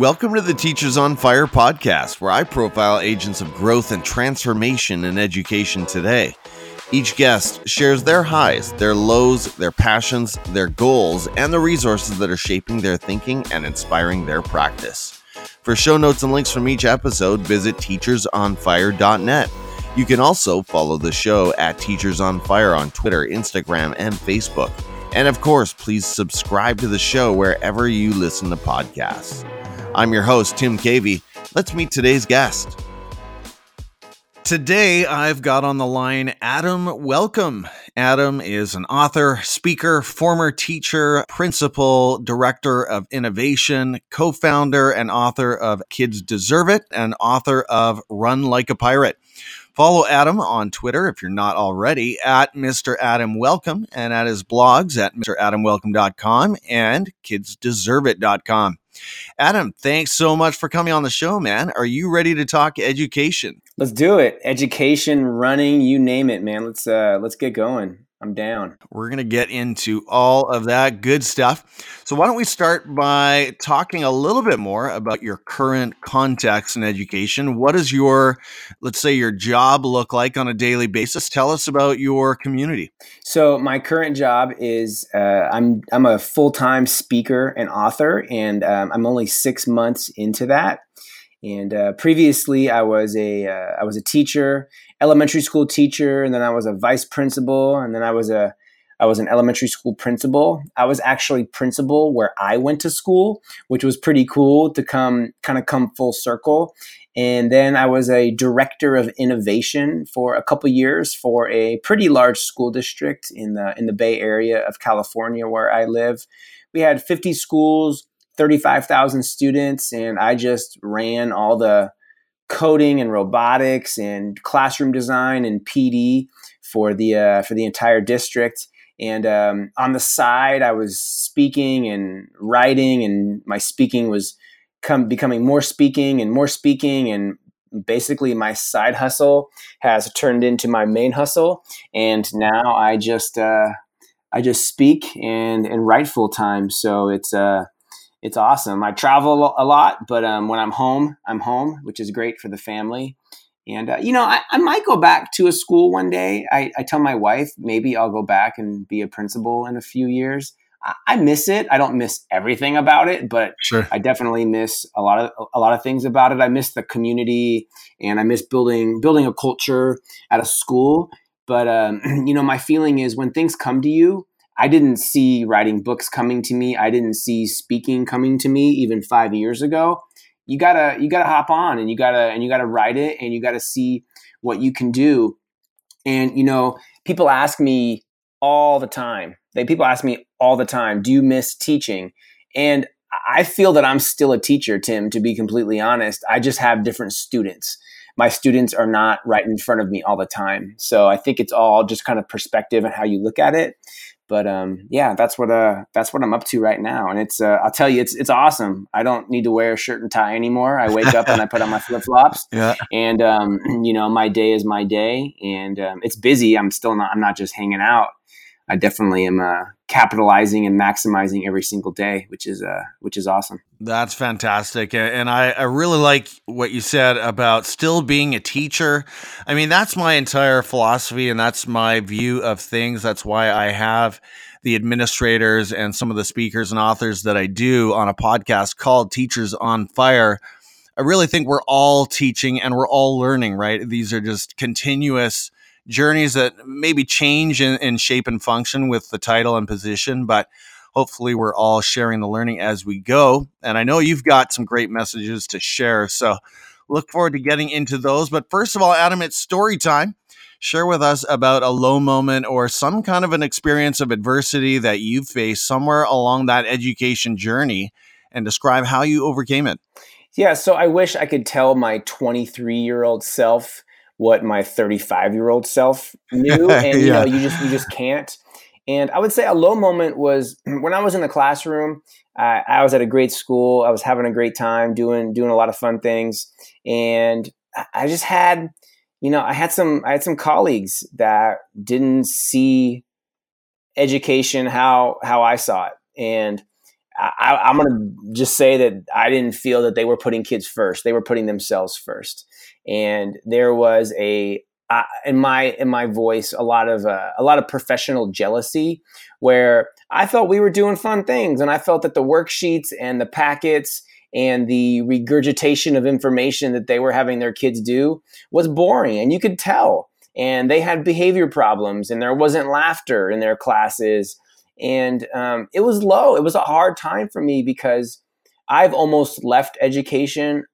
Welcome to the Teachers on Fire podcast, where I profile agents of growth and transformation in education today. Each guest shares their highs, their lows, their passions, their goals, and the resources that are shaping their thinking and inspiring their practice. For show notes and links from each episode, visit teachersonfire.net. You can also follow the show at Teachers on Fire on Twitter, Instagram, and Facebook. And of course, please subscribe to the show wherever you listen to podcasts. I'm your host, Tim Cavey. Let's meet today's guest. Today, I've got on the line Adam Welcome. Adam is an author, speaker, former teacher, principal, director of innovation, co-founder and author of Kids Deserve It, and author of Run Like a Pirate. Follow Adam on Twitter, if you're not already, at MrAdamWelcome, and at his blogs at MrAdamWelcome.com and KidsDeserveIt.com. Adam, thanks so much for coming on the show, man. Are you ready to talk education? Let's do it. Education, running, you name it, man. Let's get going. I'm down. We're going to get into all of that good stuff. So why don't we start by talking a little bit more about your current context in education? What does your, let's say, your job look like on a daily basis? Tell us about your community. So my current job is I'm a full-time speaker and author, and I'm only 6 months into that. And previously, I was a teacher, elementary school teacher, and then I was a vice principal, and then I was an elementary school principal. I was actually principal where I went to school, which was pretty cool to come full circle. And then I was a director of innovation for a couple years for a pretty large school district in the Bay Area of California where I live. We had 50 schools. 35,000 students, and I just ran all the coding and robotics and classroom design and PD for the entire district. And on the side, I was speaking and writing, and my speaking was becoming more speaking, and basically my side hustle has turned into my main hustle. And now I just speak and write full time. So it's awesome. I travel a lot, but when I'm home, which is great for the family. And, I might go back to a school one day. I tell my wife, maybe I'll go back and be a principal in a few years. I miss it. I don't miss everything about it, but sure. I definitely miss a lot of things about it. I miss the community, and I miss building a culture at a school. But, my feeling is when things come to you, I didn't see writing books coming to me. I didn't see speaking coming to me even 5 years ago. You gotta hop on, and you gotta write it, and you gotta see what you can do. And people ask me all the time. Do you miss teaching? And I feel that I'm still a teacher, Tim. To be completely honest, I just have different students. My students are not right in front of me all the time, so I think it's all just kind of perspective and how you look at it. But that's what I'm up to right now, and it's I'll tell you, it's awesome. I don't need to wear a shirt and tie anymore. I wake up and I put on my flip flops, yeah. And my day is my day, and it's busy. I'm not just hanging out. I definitely am capitalizing and maximizing every single day, which is awesome. That's fantastic. And I really like what you said about still being a teacher. I mean, that's my entire philosophy, and that's my view of things. That's why I have the administrators and some of the speakers and authors that I do on a podcast called Teachers on Fire. I really think we're all teaching and we're all learning, right? These are just continuous journeys that maybe change in shape and function with the title and position, but hopefully we're all sharing the learning as we go. And I know you've got some great messages to share, so look forward to getting into those. But first of all, Adam, it's story time. Share with us about a low moment or some kind of an experience of adversity that you faced somewhere along that education journey, and describe how you overcame it. Yeah, so I wish I could tell my 23-year-old self what my 35-year-old self knew, and yeah. you just can't. And I would say a low moment was when I was in the classroom. I was at a great school. I was having a great time doing a lot of fun things, and I just had, I had some colleagues that didn't see education how I saw it, and I'm going to just say that I didn't feel that they were putting kids first. They were putting themselves first. And there was in my voice, a lot of professional jealousy, where I felt we were doing fun things. And I felt that the worksheets and the packets and the regurgitation of information that they were having their kids do was boring. And you could tell. And they had behavior problems, and there wasn't laughter in their classes. And it was low. It was a hard time for me, because I've almost left education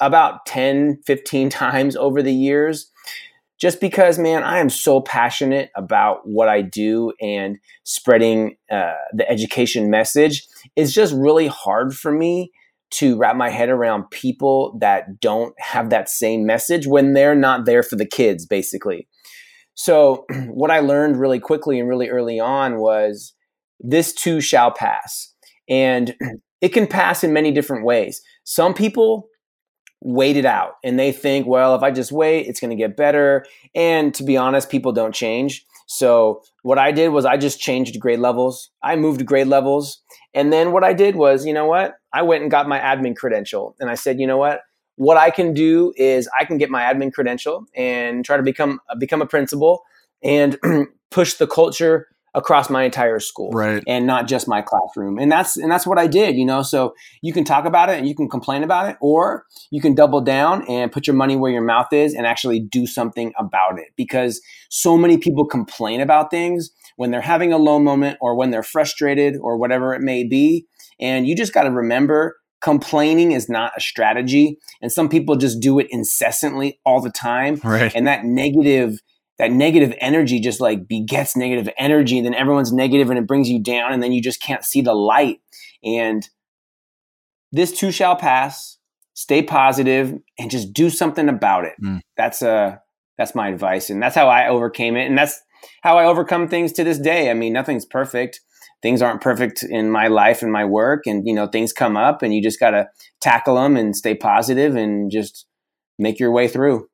about 10, 15 times over the years, just because, man, I am so passionate about what I do, and spreading the education message is just really hard for me to wrap my head around people that don't have that same message when they're not there for the kids, basically. So what I learned really quickly and really early on was, this too shall pass. And it can pass in many different ways. Some people wait it out, and they think, well, if I just wait, it's going to get better. And to be honest, people don't change. So what I did was I just changed grade levels. I moved grade levels. And then what I did was, you know what? I went and got my admin credential. And I said, you know what I can do is I can get my admin credential and try to become a principal and push the culture across my entire school, right, and not just my classroom. And that's what I did, you know. So you can talk about it and you can complain about it, or you can double down and put your money where your mouth is and actually do something about it. Because so many people complain about things when they're having a low moment, or when they're frustrated, or whatever it may be. And you just got to remember, complaining is not a strategy. And some people just do it incessantly all the time. Right. And that negative energy just like begets negative energy, and then everyone's negative, and it brings you down, and then you just can't see the light. And this too shall pass. Stay positive and just do something about it. That's my advice, and that's how I overcame it, and that's how I overcome things to this day. I mean, nothing's perfect. Things aren't perfect in my life and my work, and you know, things come up, and you just got to tackle them and stay positive and just make your way through.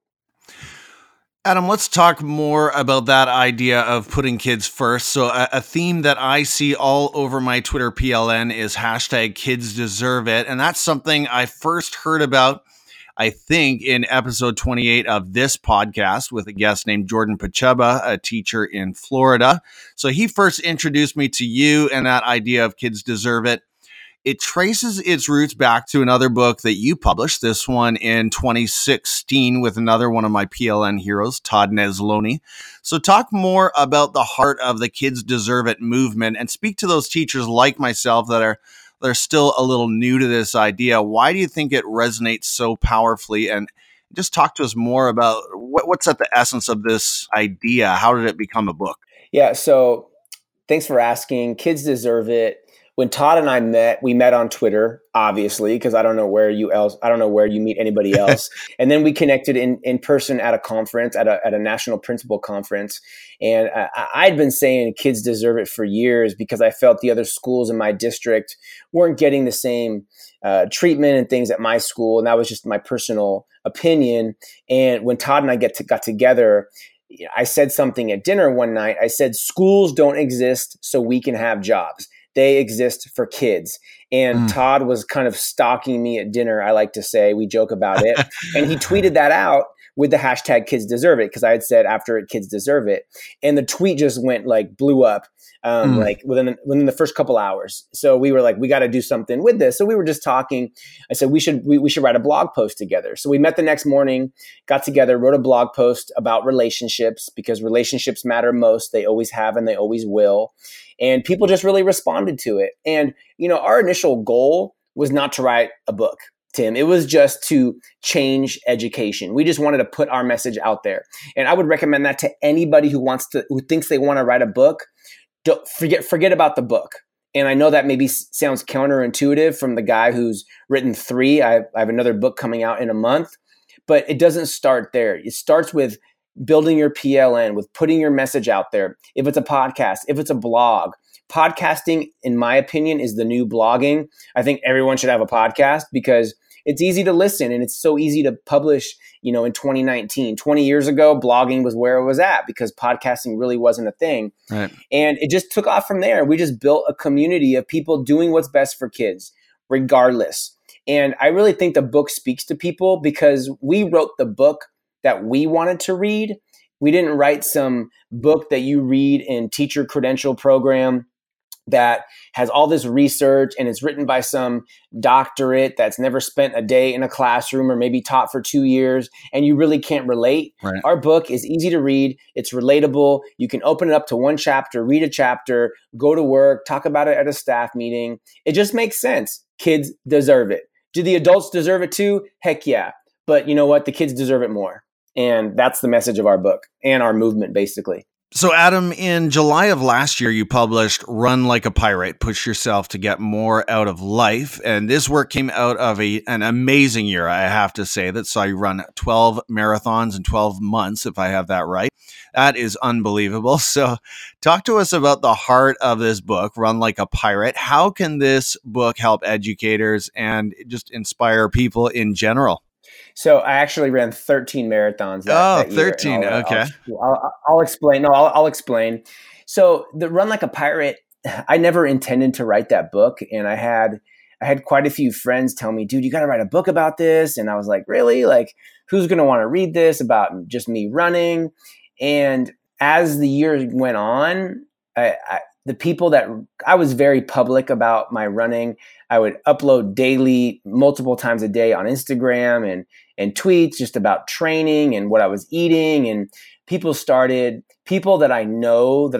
Adam, let's talk more about that idea of putting kids first. So a theme that I see all over my Twitter PLN is hashtag Kids Deserve It. And that's something I first heard about, I think, in episode 28 of this podcast with a guest named Jordan Pacheba, a teacher in Florida. So he first introduced me to you and that idea of Kids Deserve It. It traces its roots back to another book that you published, this one in 2016 with another one of my PLN heroes, Todd Nesloney. So talk more about the heart of the Kids Deserve It movement, and speak to those teachers like myself that are still a little new to this idea. Why do you think it resonates so powerfully? And just talk to us more about what's at the essence of this idea. How did it become a book? Yeah, so thanks for asking. Kids Deserve It. When Todd and I met, we met on Twitter, obviously, because I don't know where you meet anybody else. And then we connected in person at a conference, at a national principal conference. And I'd been saying Kids Deserve It for years, because I felt the other schools in my district weren't getting the same treatment and things at my school. And that was just my personal opinion. And when Todd and I got together, I said something at dinner one night. I said, schools don't exist so we can have jobs. They exist for kids. And Todd was kind of stalking me at dinner, I like to say. We joke about it. And he tweeted that out with the hashtag Kids Deserve It, because I had said after it, Kids Deserve It. And the tweet just went like blew up like within the first couple hours. So we were like, we got to do something with this. So we were just talking. I said, we should write a blog post together. So we met the next morning, got together, wrote a blog post about relationships, because relationships matter most. They always have, and they always will. And people just really responded to it. And, you know, our initial goal was not to write a book, Tim. It was just to change education. We just wanted to put our message out there. And I would recommend that to anybody who thinks they want to write a book. Don't forget about the book. And I know that maybe sounds counterintuitive from the guy who's written 3. I have another book coming out in a month, but it doesn't start there. It starts with building your PLN, with putting your message out there. If it's a podcast, if it's a blog, podcasting, in my opinion, is the new blogging. I think everyone should have a podcast, because it's easy to listen and it's so easy to publish, you know, in 2019. 20 years ago, blogging was where it was at because podcasting really wasn't a thing. Right. And it just took off from there. We just built a community of people doing what's best for kids, regardless. And I really think the book speaks to people because we wrote the book that we wanted to read. We didn't write some book that you read in teacher credential program that has all this research and it's written by some doctorate that's never spent a day in a classroom or maybe taught for 2 years and you really can't relate. Right. Our book is easy to read. It's relatable. You can open it up to one chapter, read a chapter, go to work, talk about it at a staff meeting. It just makes sense. Kids deserve it. Do the adults deserve it too? Heck yeah. But you know what? The kids deserve it more. And that's the message of our book and our movement, basically. So, Adam, in July of last year, you published Run Like a Pirate, Push Yourself to Get More Out of Life. And this work came out of an amazing year, I have to say, that saw you run 12 marathons in 12 months, if I have that right. That is unbelievable. So talk to us about the heart of this book, Run Like a Pirate. How can this book help educators and just inspire people in general? So I actually ran 13 marathons. That 13. Year. Okay. I'll explain. No, I'll explain. So the Run Like a Pirate, I never intended to write that book. And I had quite a few friends tell me, dude, you got to write a book about this. And I was like, really? Like, who's going to want to read this about just me running? And as the year went on, the people that I was very public about my running, I would upload daily, multiple times a day on Instagram and tweets just about training and what I was eating. And people that I know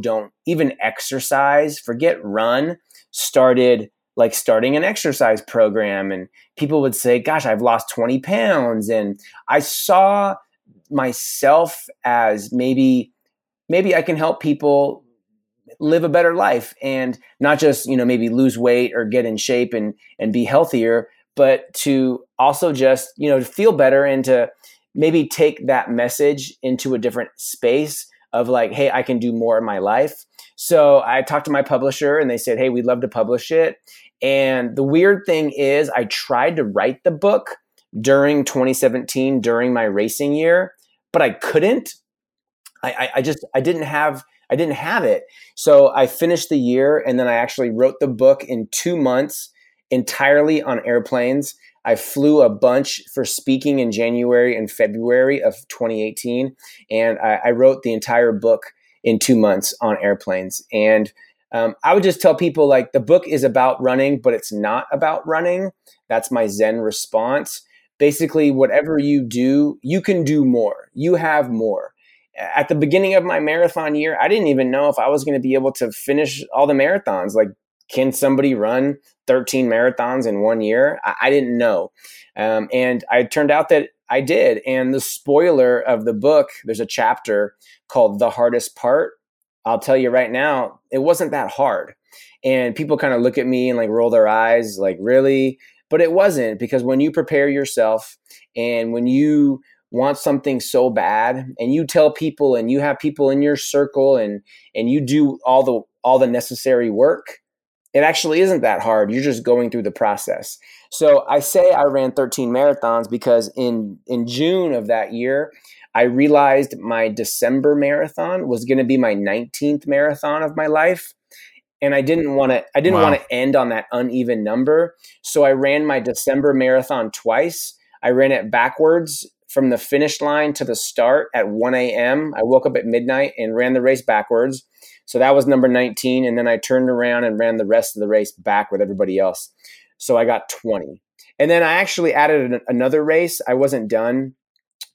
don't even exercise, forget run, started like starting an exercise program. And people would say, gosh, I've lost 20 pounds. And I saw myself as maybe I can help people live a better life and not just, maybe lose weight or get in shape and be healthier, but to also just, to feel better and to maybe take that message into a different space of like, hey, I can do more in my life. So I talked to my publisher and they said, hey, we'd love to publish it. And the weird thing is I tried to write the book during 2017, during my racing year, but I couldn't. I didn't have it. So I finished the year and then I actually wrote the book in 2 months entirely on airplanes. I flew a bunch for speaking in January and February of 2018. And I wrote the entire book in 2 months on airplanes. And I would just tell people like the book is about running, but it's not about running. That's my Zen response. Basically, whatever you do, you can do more. You have more. At the beginning of my marathon year, I didn't even know if I was going to be able to finish all the marathons. Like, can somebody run 13 marathons in 1 year? I didn't know. And it turned out that I did. And the spoiler of the book, there's a chapter called The Hardest Part. I'll tell you right now, it wasn't that hard. And people kind of look at me and like roll their eyes like, really? But it wasn't, because when you prepare yourself and when you want something so bad and you tell people and you have people in your circle and you do all the necessary work, it actually isn't that hard. You're just going through the process. So I say I ran 13 marathons because in June of that year, I realized my December marathon was going to be my 19th marathon of my life. And I didn't want to end on that uneven number. So I ran my December marathon twice. I ran it backwards from the finish line to the start at 1 a.m. I woke up at midnight and ran the race backwards. So that was number 19. And then I turned around and ran the rest of the race back with everybody else. So I got 20. And then I actually added another race. I wasn't done.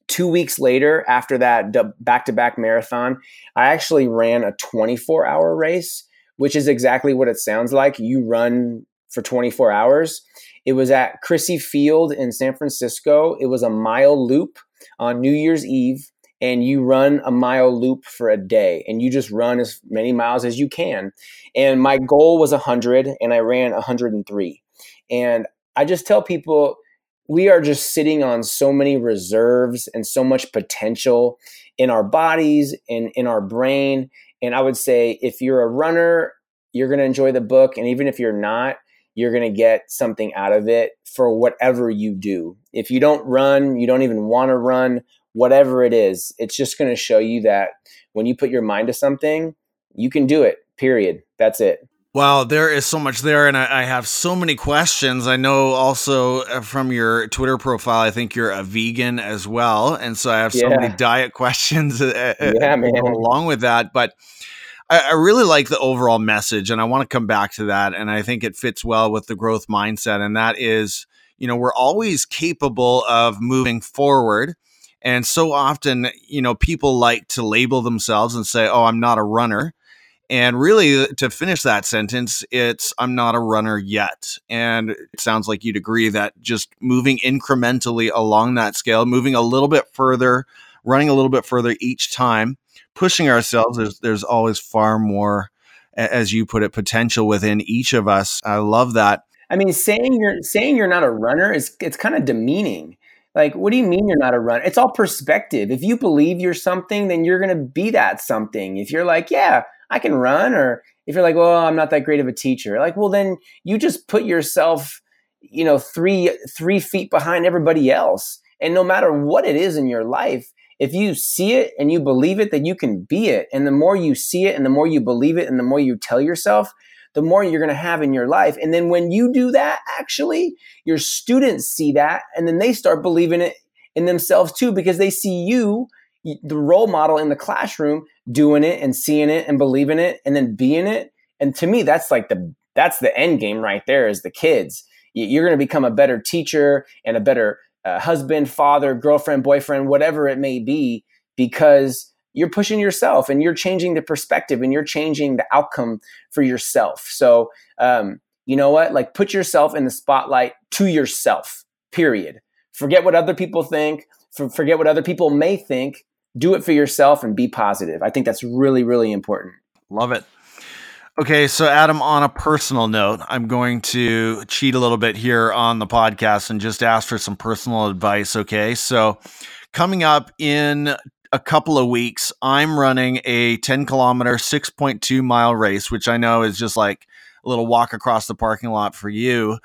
2 weeks later, after that back-to-back marathon, I actually ran a 24-hour race, which is exactly what it sounds like. You run for 24 hours. It was at Crissy Field in San Francisco. It was a mile loop on New Year's Eve, and you run a mile loop for a day, and you just run as many miles as you can. And my goal was 100, and I ran 103. And I just tell people, we are just sitting on so many reserves and so much potential in our bodies and in our brain. And I would say, if you're a runner, you're going to enjoy the book. And even if you're not, you're going to get something out of it for whatever you do. If you don't run, you don't even want to run, whatever it is, it's just going to show you that when you put your mind to something, you can do it, period. That's it. Wow, there is so much there, and I have so many questions. I know also from your Twitter profile, I think you're a vegan as well, and so I have so many diet questions along with that. But I really like the overall message, and I want to come back to that, and I think it fits well with the growth mindset, and that is, you know, we're always capable of moving forward. And so often, you know, people like to label themselves and say, oh, I'm not a runner. And really, to finish that sentence, it's I'm not a runner yet. And it sounds like you'd agree that just moving incrementally along that scale, moving a little bit further, running a little bit further each time, pushing ourselves, there's always far more, as you put it, potential within each of us. I love that. I mean, saying you're not a runner it's kind of demeaning. Like, what do you mean you're not a runner? It's all perspective. If you believe you're something, then you're going to be that something. If you're like, yeah, I can run, or if you're like, well, I'm not that great of a teacher, like, well, then you just put yourself, you know, three feet behind everybody else. And no matter what it is in your life, if you see it and you believe it, then you can be it. And the more you see it and the more you believe it and the more you tell yourself, the more you're going to have in your life. And then when you do that, actually, your students see that, and then they start believing it in themselves too, because they see you, the role model in the classroom, doing it and seeing it and believing it and then being it. And to me, that's like that's the end game right there, is the kids. You're going to become a better teacher and a better husband, father, girlfriend, boyfriend, whatever it may be, because you're pushing yourself and you're changing the perspective and you're changing the outcome for yourself. So, you know what, like, put yourself in the spotlight to yourself, period. Forget what other people think, forget what other people may think. Do it for yourself and be positive. I think that's really, really important. Love it. Okay, so Adam, on a personal note, I'm going to cheat a little bit here on the podcast and just ask for some personal advice, okay? So coming up in a couple of weeks, I'm running a 10-kilometer, 6.2-mile race, which I know is just like a little walk across the parking lot for you.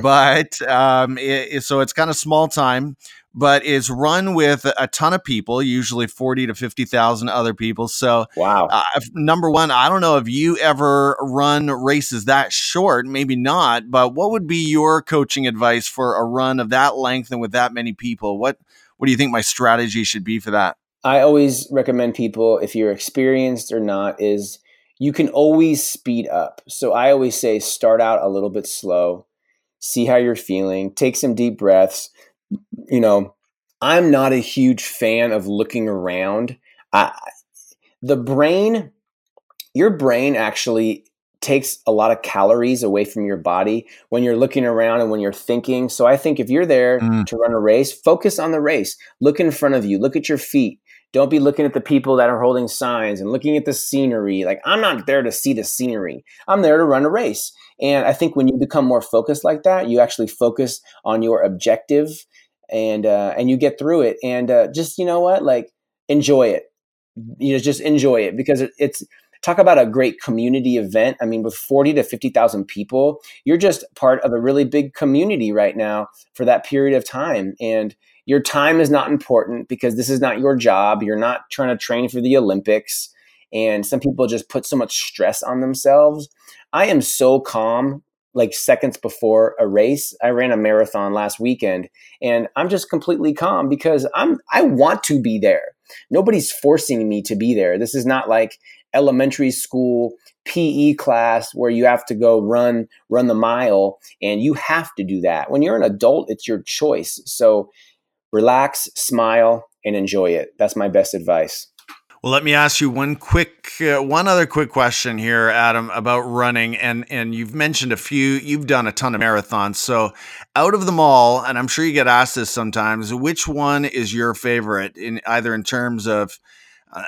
But so it's kind of small time, but it's run with a ton of people, usually 40 to 50,000 other people. So wow. Number one, I don't know if you ever run races that short, maybe not, but what would be your coaching advice for a run of that length and with that many people? What do you think my strategy should be for that? I always recommend people, if you're experienced or not, is you can always speed up. So I always say start out a little bit slow, see how you're feeling, take some deep breaths. You know, I'm not a huge fan of looking around. Your brain actually takes a lot of calories away from your body when you're looking around and when you're thinking. So I think if you're there to run a race, focus on the race. Look in front of you. Look at your feet. Don't be looking at the people that are holding signs and looking at the scenery. Like, I'm not there to see the scenery. I'm there to run a race. And I think when you become more focused like that, you actually focus on your objective, and you get through it. And just, you know what, like, enjoy it. You know, just enjoy it, because it's talk about a great community event. I mean, with 40 to 50,000 people, you're just part of a really big community right now for that period of time. And your time is not important, because this is not your job. You're not trying to train for the Olympics. And some people just put so much stress on themselves. I am so calm, like, seconds before a race. I ran a marathon last weekend, and I'm just completely calm because I want to be there. Nobody's forcing me to be there. This is not like elementary school PE class where you have to go run the mile, and you have to do that. When you're an adult, it's your choice. So relax, smile, and enjoy it. That's my best advice. Well, let me ask you one other quick question here, Adam, about running. And you've mentioned a few, you've done a ton of marathons. So out of them all, and I'm sure you get asked this sometimes, which one is your favorite, in either in terms of,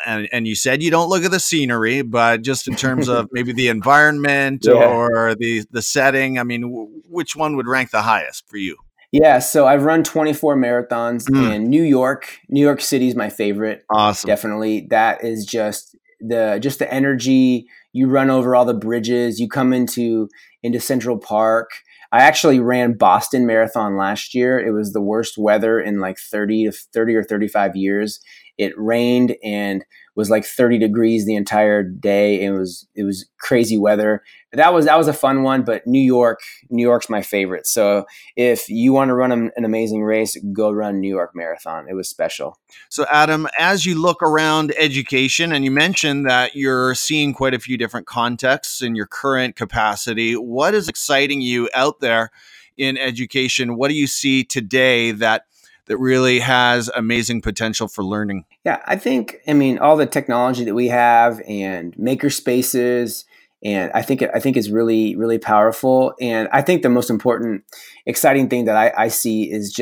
and you said you don't look at the scenery, but just in terms of maybe the environment or the setting? I mean, which one would rank the highest for you? Yeah, so I've run 24 marathons, and New York City is my favorite. Awesome. Definitely. That is just the energy. You run over all the bridges. You come into Central Park. I actually ran Boston Marathon last year. It was the worst weather in like 30 or 35 years. It rained and was like 30 degrees the entire day. It was crazy weather. That was a fun one, but New York's my favorite. So if you want to run an amazing race, go run New York Marathon. It was special. So Adam, as you look around education, and you mentioned that you're seeing quite a few different contexts in your current capacity, what is exciting you out there in education? What do you see today that really has amazing potential for learning? Yeah, I mean, all the technology that we have and maker spaces, and I think is really, really powerful. And I think the most important, exciting thing that I see is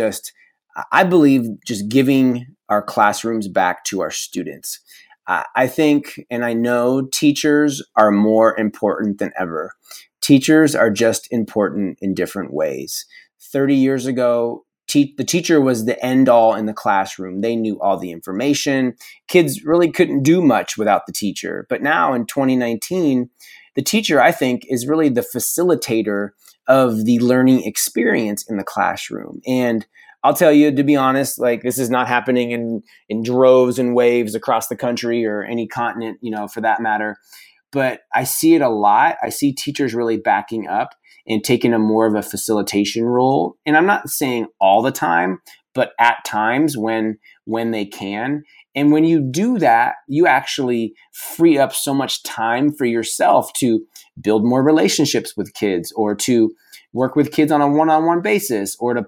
I believe giving our classrooms back to our students. I think, and I know, teachers are more important than ever. Teachers are just important in different ways. 30 years ago, the teacher was the end all in the classroom. They knew all the information. Kids really couldn't do much without the teacher. But now in 2019, the teacher, I think, is really the facilitator of the learning experience in the classroom. And I'll tell you, to be honest, like, this is not happening in droves and waves across the country or any continent, for that matter. But I see it a lot. I see teachers really backing up and taking more of a facilitation role. And I'm not saying all the time, but at times when they can. And when you do that, you actually free up so much time for yourself to build more relationships with kids, or to work with kids on a one-on-one basis, or to,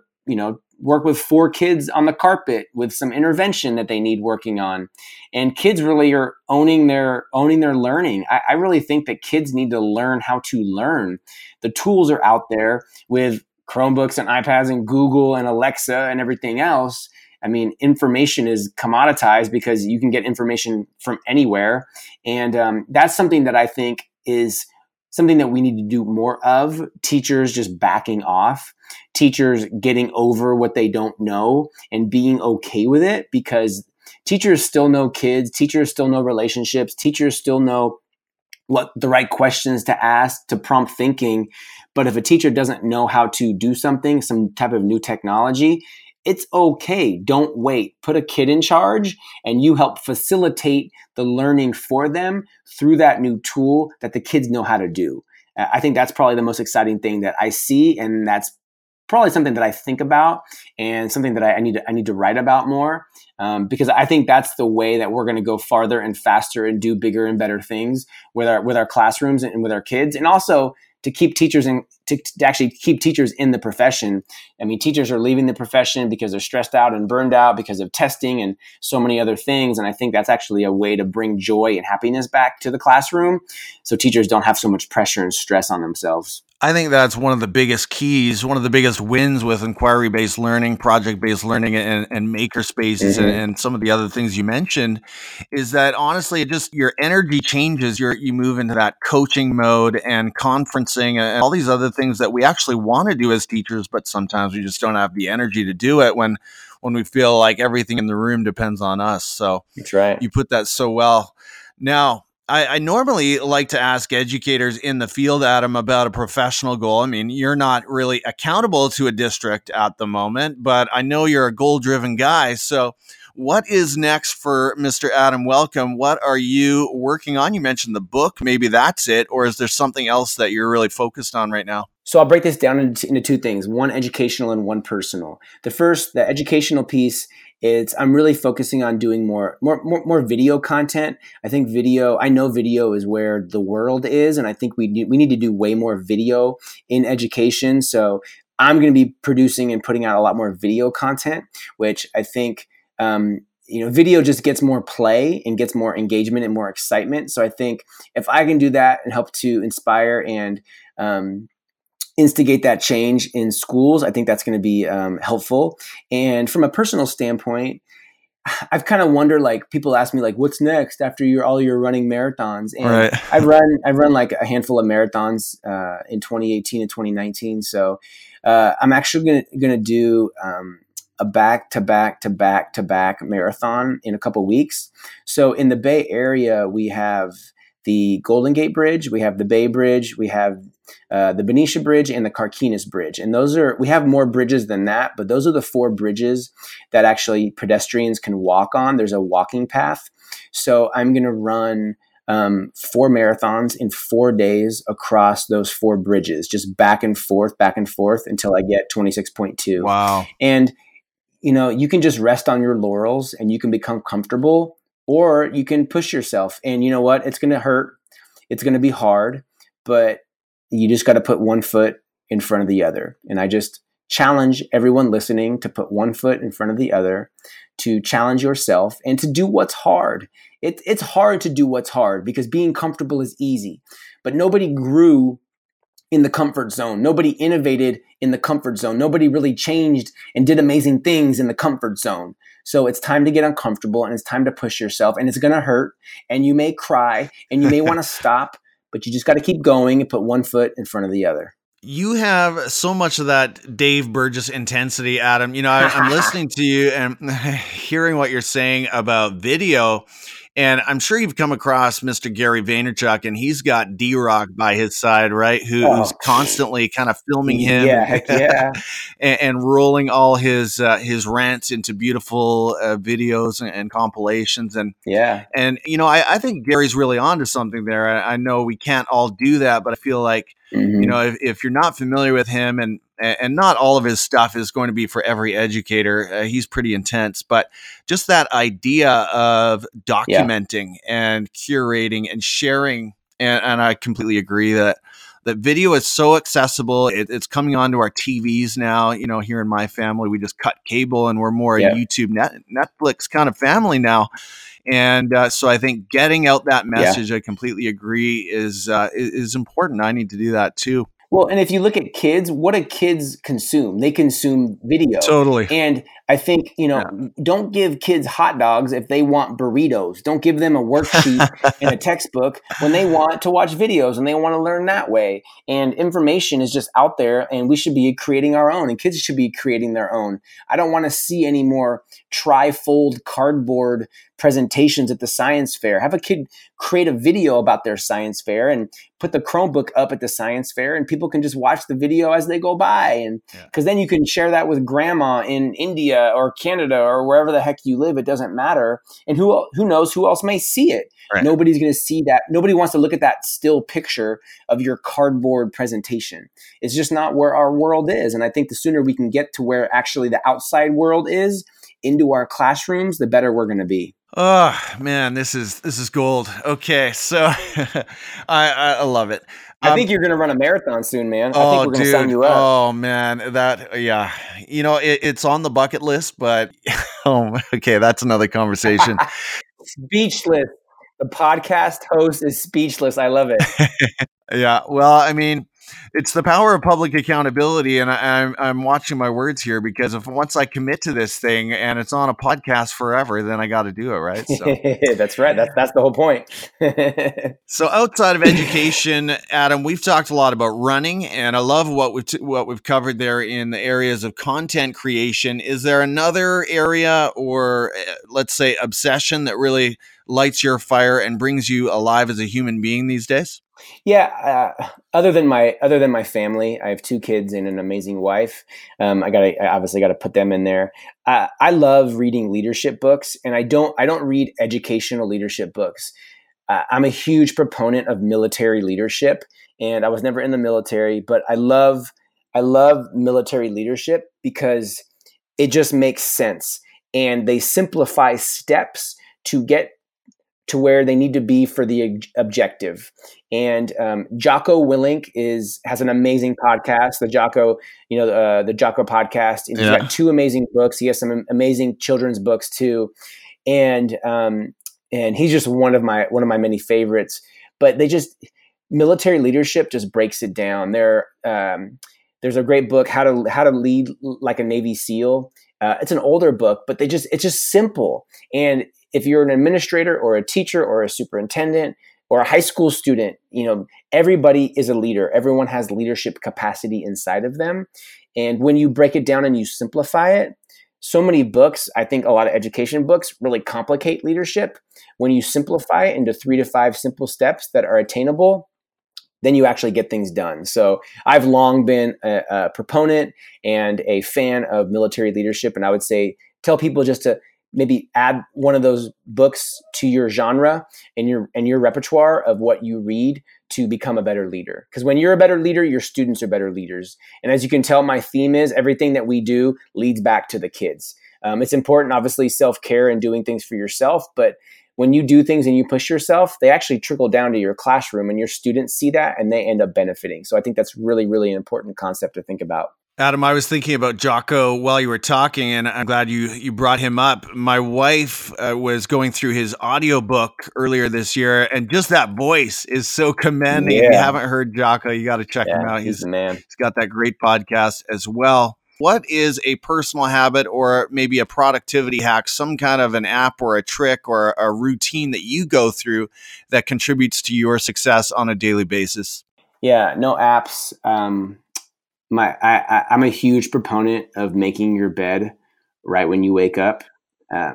work with 4 kids on the carpet with some intervention that they need working on. And kids really are owning their learning. I really think that kids need to learn how to learn. The tools are out there with Chromebooks and iPads and Google and Alexa and everything else. I mean, information is commoditized because you can get information from anywhere. And that's something that I think is something that we need to do more of. Teachers just backing off, teachers getting over what they don't know and being okay with it, because teachers still know kids, teachers still know relationships, teachers still know what the right questions to ask to prompt thinking. But if a teacher doesn't know how to do something, some type of new technology, it's okay. Don't wait. Put a kid in charge, and you help facilitate the learning for them through that new tool that the kids know how to do. I think that's probably the most exciting thing that I see, and that's probably something that I think about and something that I need to write about more, because I think that's the way that we're going to go farther and faster and do bigger and better things with our classrooms and with our kids, and also to keep teachers in, to actually keep teachers in the profession. I mean, teachers are leaving the profession because they're stressed out and burned out because of testing and so many other things. And I think that's actually a way to bring joy and happiness back to the classroom, so teachers don't have so much pressure and stress on themselves. I think that's one of the biggest keys, one of the biggest wins with inquiry-based learning, project-based learning, and maker spaces, mm-hmm. and some of the other things you mentioned, is that honestly, it just, your energy changes. You move into that coaching mode and conferencing and all these other things that we actually want to do as teachers, but sometimes we just don't have the energy to do it when we feel like everything in the room depends on us. So that's right. You put that so well. Now, I normally like to ask educators in the field, Adam, about a professional goal. I mean, you're not really accountable to a district at the moment, but I know you're a goal-driven guy. So what is next for Mr. Adam Welcome? What are you working on? You mentioned the book. Maybe that's it. Or is there something else that you're really focused on right now? So I'll break this down into 2 things, one educational and one personal. The first, the educational piece, I'm really focusing on doing more video content. I think video is where the world is, and I think we need to do way more video in education. So I'm going to be producing and putting out a lot more video content, which I think, video just gets more play and gets more engagement and more excitement. So I think if I can do that and help to inspire and, instigate that change in schools, I think that's going to be helpful. And from a personal standpoint, I've kind of wondered, like, people ask me, like, what's next after all your running marathons? And right. I've run like a handful of marathons in 2018 and 2019. So I'm actually going to do a back-to-back marathon in a couple weeks. So in the Bay Area, we have the Golden Gate Bridge, we have the Bay Bridge, we have the Benicia Bridge, and the Carquinez Bridge. And those are, we have more bridges than that, but those are the four bridges that actually pedestrians can walk on. There's a walking path. So I'm going to run 4 marathons in 4 days across those 4 bridges, just back and forth until I get 26.2. Wow. And, you know, you can just rest on your laurels and you can become comfortable, or you can push yourself. And you know what? It's going to hurt. It's going to be hard, but you just got to put one foot in front of the other. And I just challenge everyone listening to put one foot in front of the other, to challenge yourself and to do what's hard. It's hard to do what's hard because being comfortable is easy, but nobody grew in the comfort zone. Nobody innovated in the comfort zone. Nobody really changed and did amazing things in the comfort zone. So it's time to get uncomfortable and it's time to push yourself, and it's going to hurt, and you may cry and you may want to stop, but you just got to keep going and put one foot in front of the other. You have so much of that Dave Burgess intensity, Adam. You know, I'm listening to you and hearing what you're saying about video. And I'm sure you've come across Mr. Gary Vaynerchuk, and he's got D-Rock by his side, right? Who's constantly kind of filming him, and rolling all his rants into beautiful videos and compilations. And you know, I think Gary's really onto something there. I know we can't all do that, but I feel like you know, if you're not familiar with him, and not all of his stuff is going to be for every educator. He's pretty intense, but just that idea of documenting and curating and sharing. And I completely agree that video is so accessible. It's coming onto our TVs now. You know, here in my family, we just cut cable and we're more a YouTube Netflix kind of family now. And so I think getting out that message, I completely agree, is important. I need to do that too. Well, and if you look at kids, what do kids consume? They consume video. Totally. And I think, you know, don't give kids hot dogs if they want burritos. Don't give them a worksheet and a textbook when they want to watch videos and they want to learn that way. And information is just out there, and we should be creating our own, and kids should be creating their own. I don't want to see any more tri-fold cardboard presentations at the science fair. Have a kid create a video about their science fair and put the Chromebook up at the science fair, and people can just watch the video as they go by. And because then you can share that with grandma in India or Canada or wherever the heck you live. It doesn't matter. And who knows who else may see it. Right. Nobody's going to see that. Nobody wants to look at that still picture of your cardboard presentation. It's just not where our world is. And I think the sooner we can get to where actually the outside world is into our classrooms, the better we're going to be. Oh man, this is gold. Okay, so I love it. I think you're going to run a marathon soon, man. I think we're going to sign you up. Oh man, you know, it's on the bucket list, but okay, that's another conversation. Speechless. The podcast host is speechless. I love it. Yeah. Well, I mean, it's the power of public accountability, and I'm watching my words here, because if once I commit to this thing and it's on a podcast forever, then I got to do it, right? So. That's right. That's the whole point. So outside of education, Adam, we've talked a lot about running, and I love what we've covered there in the areas of content creation. Is there another area, or let's say obsession, that really lights your fire and brings you alive as a human being these days? Yeah. Other than my family, I have 2 kids and an amazing wife. I obviously gotta put them in there. I love reading leadership books, and I don't read educational leadership books. I'm a huge proponent of military leadership, and I was never in the military, but I love military leadership because it just makes sense, and they simplify steps to get to where they need to be for the objective. And Jocko Willink has an amazing podcast, the Jocko Podcast. And he's got 2 amazing books. He has some amazing children's books too, and he's just one of my many favorites. But military leadership just breaks it down. There's a great book, How to Lead Like a Navy SEAL. It's an older book, but it's just simple. And if you're an administrator or a teacher or a superintendent or a high school student, you know, everybody is a leader. Everyone has leadership capacity inside of them. And when you break it down and you simplify it, so many books, I think a lot of education books really complicate leadership. When you simplify it into 3 to 5 simple steps that are attainable, then you actually get things done. So I've long been a proponent and a fan of military leadership. And I would say, tell people just to maybe add one of those books to your genre and your repertoire of what you read to become a better leader. Because when you're a better leader, your students are better leaders. And as you can tell, my theme is everything that we do leads back to the kids. It's important, obviously, self-care and doing things for yourself. But when you do things and you push yourself, they actually trickle down to your classroom and your students see that and they end up benefiting. So I think that's really, really an important concept to think about. Adam, I was thinking about Jocko while you were talking, and I'm glad you brought him up. My wife was going through his audiobook earlier this year, and just that voice is so commanding. Yeah. If you haven't heard Jocko, you got to check him out. He's the man. He's got that great podcast as well. What is a personal habit or maybe a productivity hack, some kind of an app or a trick or a routine that you go through that contributes to your success on a daily basis? Yeah, no apps. I'm a huge proponent of making your bed right when you wake up.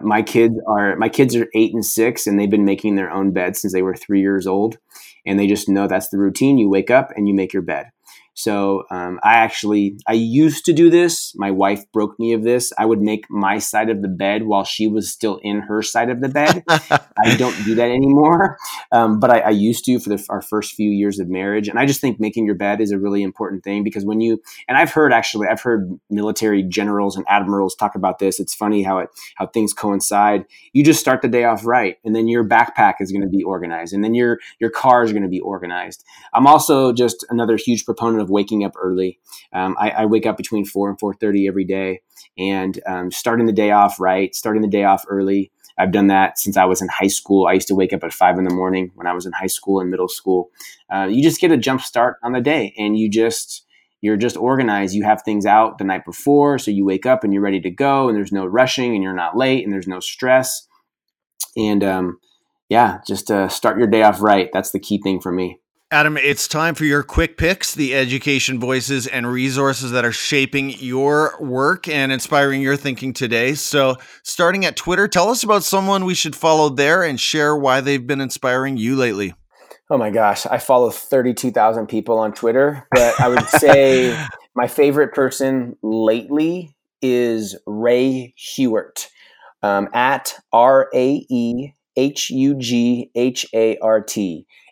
My kids are 8 and 6, and they've been making their own bed since they were 3 years old, and they just know that's the routine. You wake up and you make your bed. So I used to do this. My wife broke me of this. I would make my side of the bed while she was still in her side of the bed. I don't do that anymore. But I used to for our first few years of marriage. And I just think making your bed is a really important thing, because when you, and I've heard military generals and admirals talk about this. It's funny how things coincide. You just start the day off right. And then your backpack is going to be organized. And then your car is going to be organized. I'm also just another huge proponent of waking up early. I wake up between 4 and 4:30 every day, and starting the day off right, starting the day off early. I've done that since I was in high school. I used to wake up at 5 a.m. when I was in high school and middle school. You just get a jump start on the day, and you're just organized. You have things out the night before, so you wake up and you're ready to go, and there's no rushing, and you're not late, and there's no stress. And just start your day off right. That's the key thing for me. Adam, it's time for your quick picks, the education voices and resources that are shaping your work and inspiring your thinking today. So starting at Twitter, tell us about someone we should follow there and share why they've been inspiring you lately. Oh my gosh, I follow 32,000 people on Twitter, but I would say my favorite person lately is Rae Hughart, at RaeHughart.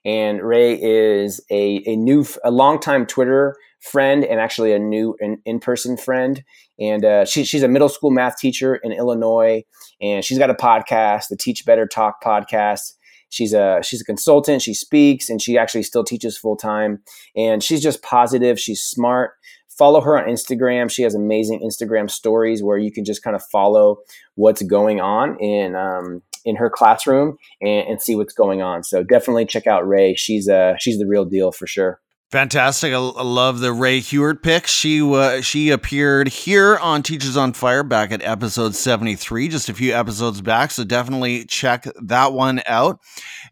And Rae is a longtime Twitter friend and actually a new in-person friend. And she's a middle school math teacher in Illinois, and she's got a podcast, the Teach Better Talk podcast. She's a consultant. She speaks, and she actually still teaches full time. And she's just positive. She's smart. Follow her on Instagram. She has amazing Instagram stories where you can just kind of follow what's going on in her classroom and see what's going on. So definitely check out Rae. She's the real deal for sure. Fantastic. I love the Rae Hughart pick. She appeared here on Teachers on Fire back at episode 73, just a few episodes back. So definitely check that one out.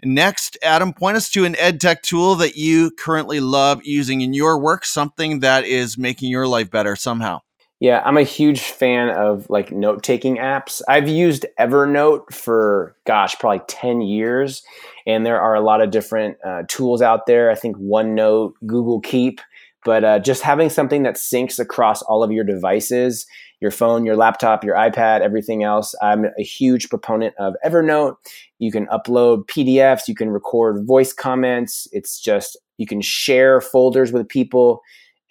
Next, Adam, point us to an ed tech tool that you currently love using in your work, something that is making your life better somehow. Yeah, I'm a huge fan of like note-taking apps. I've used Evernote for, probably 10 years. And there are a lot of different tools out there. I think OneNote, Google Keep. But just having something that syncs across all of your devices, your phone, your laptop, your iPad, everything else. I'm a huge proponent of Evernote. You can upload PDFs. You can record voice comments. It's just, you can share folders with people.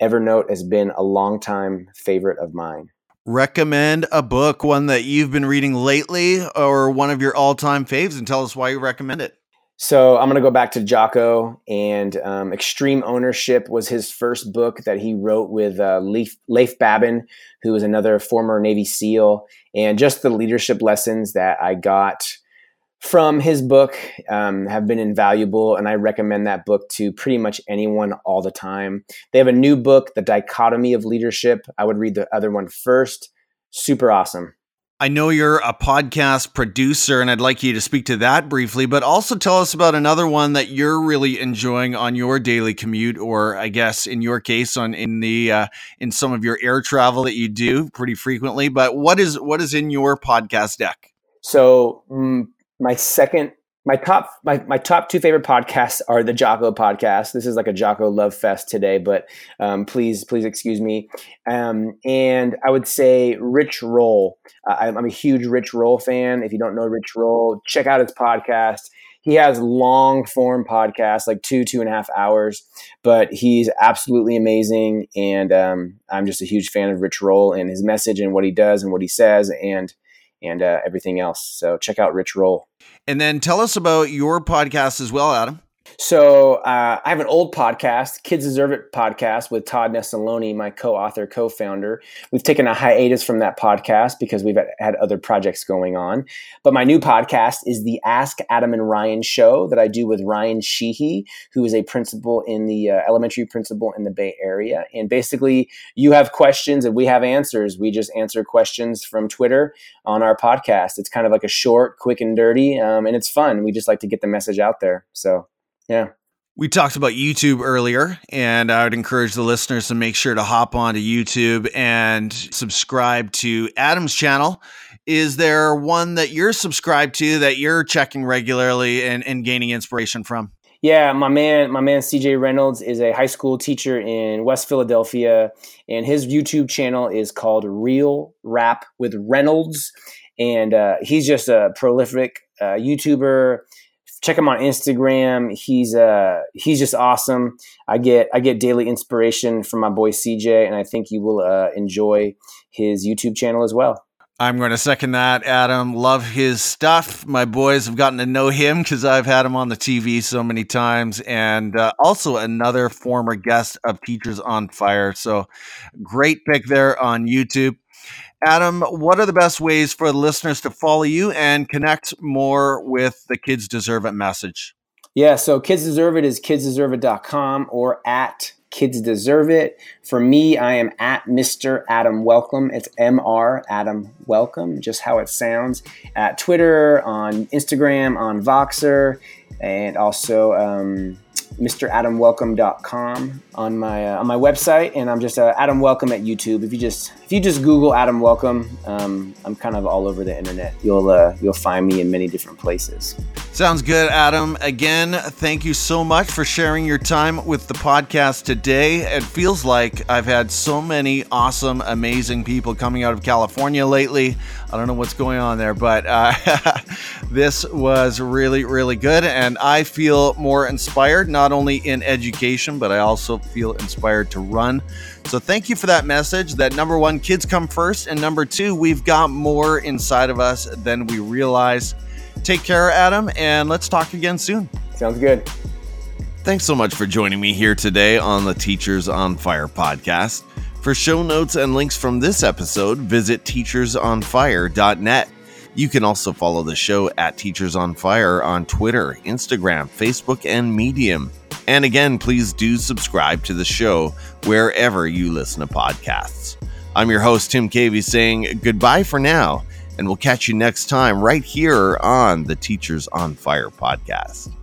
Evernote has been a long-time favorite of mine. Recommend a book, one that you've been reading lately or one of your all-time faves, and tell us why you recommend it. So I'm going to go back to Jocko, and Extreme Ownership was his first book that he wrote with Leif Babin, who is another former Navy SEAL, and just the leadership lessons that I got from his book have been invaluable, and I recommend that book to pretty much anyone all the time. They have a new book, The Dichotomy of Leadership. I would read the other one first. Super awesome. I know you're a podcast producer, and I'd like you to speak to that briefly, but also tell us about another one that you're really enjoying on your daily commute, or I guess in your case, in some of your air travel that you do pretty frequently. But what is in your podcast deck? So my top two favorite podcasts are the Jocko Podcast. This is like a Jocko love fest today, but please excuse me. And I would say Rich Roll. I'm a huge Rich Roll fan. If you don't know Rich Roll, check out his podcast. He has long form podcasts, like 2.5 hours, but he's absolutely amazing. And I'm just a huge fan of Rich Roll and his message and what he does and what he says and everything else. So check out Rich Roll. And then tell us about your podcast as well, Adam. So I have an old podcast, Kids Deserve It podcast, with Todd Nesloney, my co-author, co-founder. We've taken a hiatus from that podcast because we've had other projects going on. But my new podcast is the Ask Adam and Ryan show that I do with Ryan Sheehy, who is a principal in the elementary principal in the Bay Area. And basically, you have questions and we have answers. We just answer questions from Twitter on our podcast. It's kind of like a short, quick and dirty, and it's fun. We just like to get the message out there. So yeah. We talked about YouTube earlier, and I would encourage the listeners to make sure to hop onto YouTube and subscribe to Adam's channel. Is there one that you're subscribed to that you're checking regularly and gaining inspiration from? Yeah, my man CJ Reynolds is a high school teacher in West Philadelphia, and his YouTube channel is called Real Rap with Reynolds, and he's just a prolific YouTuber. Check him on Instagram. He's just awesome. I get daily inspiration from my boy CJ, and I think you will enjoy his YouTube channel as well. I'm going to second that, Adam. Love his stuff. My boys have gotten to know him because I've had him on the TV so many times, and also another former guest of Teachers on Fire. So great pick there on YouTube. Adam, what are the best ways for the listeners to follow you and connect more with the Kids Deserve It message? Yeah, so Kids Deserve It is KidsDeserveIt.com or at Kids Deserve It. For me, I am at Mr. Adam Welcome. It's MR Adam Welcome, just how it sounds. At Twitter, on Instagram, on Voxer, and also MrAdamWelcome.com on my website, and I'm just Adam Welcome at YouTube. If you just Google Adam Welcome, I'm kind of all over the internet. You'll find me in many different places. Sounds good, Adam. Again, thank you so much for sharing your time with the podcast today. It feels like I've had so many awesome, amazing people coming out of California lately. I don't know what's going on there, but this was really, really good, and I feel more inspired, not only in education, but I also feel inspired to run. So thank you for that message that 1, kids come first, and 2, we've got more inside of us than we realize. Take care, Adam, and let's talk again soon. Sounds good. Thanks so much for joining me here today on the Teachers on Fire podcast. For show notes and links from this episode, visit teachersonfire.net. You can also follow the show at Teachers on Fire on Twitter, Instagram, Facebook, and Medium. And again, please do subscribe to the show wherever you listen to podcasts. I'm your host, Tim Cavey, saying goodbye for now, and we'll catch you next time right here on the Teachers on Fire podcast.